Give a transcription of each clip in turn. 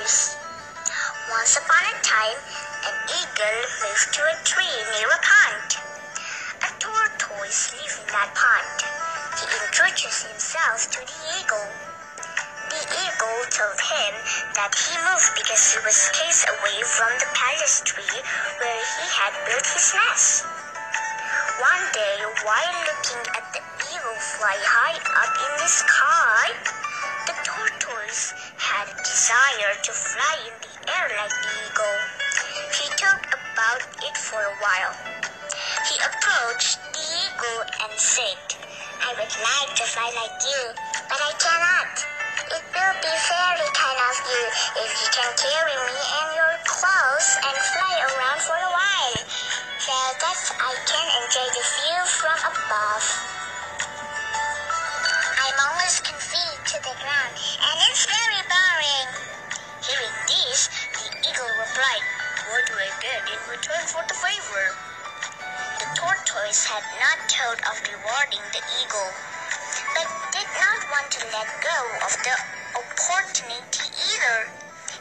voice. Once upon a time, an eagle moved to a tree near a pond. A tortoise lived in that pond. He introduced himself to the eagle. The eagle told him that he moved because he was chased away from the palace tree where he had built his nest. One day, while looking at the eagle fly high up in the sky, the tortoise had a desire to fly in the air like the eagle. He talked about it for a while. He approached the eagle and said, "I would like to fly like you, but I cannot. It will be very kind of you if you can carry me in your claws and fly around for a while, so that I can enjoy the view from above. I'm always confined to the ground, and it's very boring." Hearing this, the eagle replied, "What do I get in return for the favor?" The tortoise had not thought of rewarding the eagle, but did not want to let go of the opportunity either.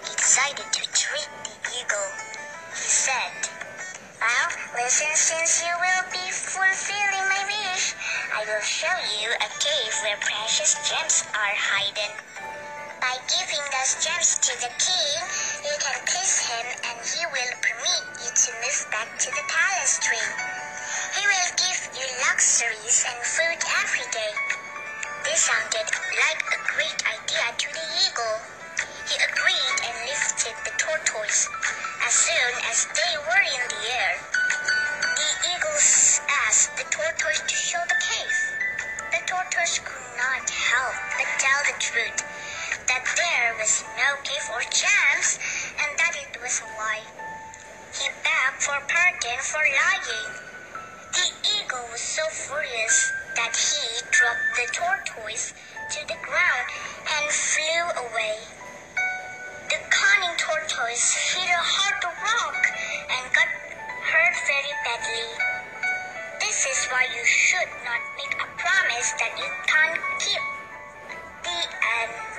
He decided to treat the eagle. He said, "Well, listen, since you will be fulfilling my wish, I will show you a cave where precious gems are hidden. By giving those gems to the king, you can please him and he will permit you to move back to the palace tree. He will give you luxuries and food every day." This sounded like a great idea to the eagle. He agreed and lifted the tortoise. As soon as they were in the air, the eagle asked the tortoise to show the cave. The tortoise could not help but tell the truth, that there was no cave or gems, and that it was a lie. He begged for pardon for lying. The eagle was so furious that he dropped the tortoise to the ground and flew away. The cunning tortoise hit a hard rock and got hurt very badly. This is why you should not make a promise that you can't keep. The end.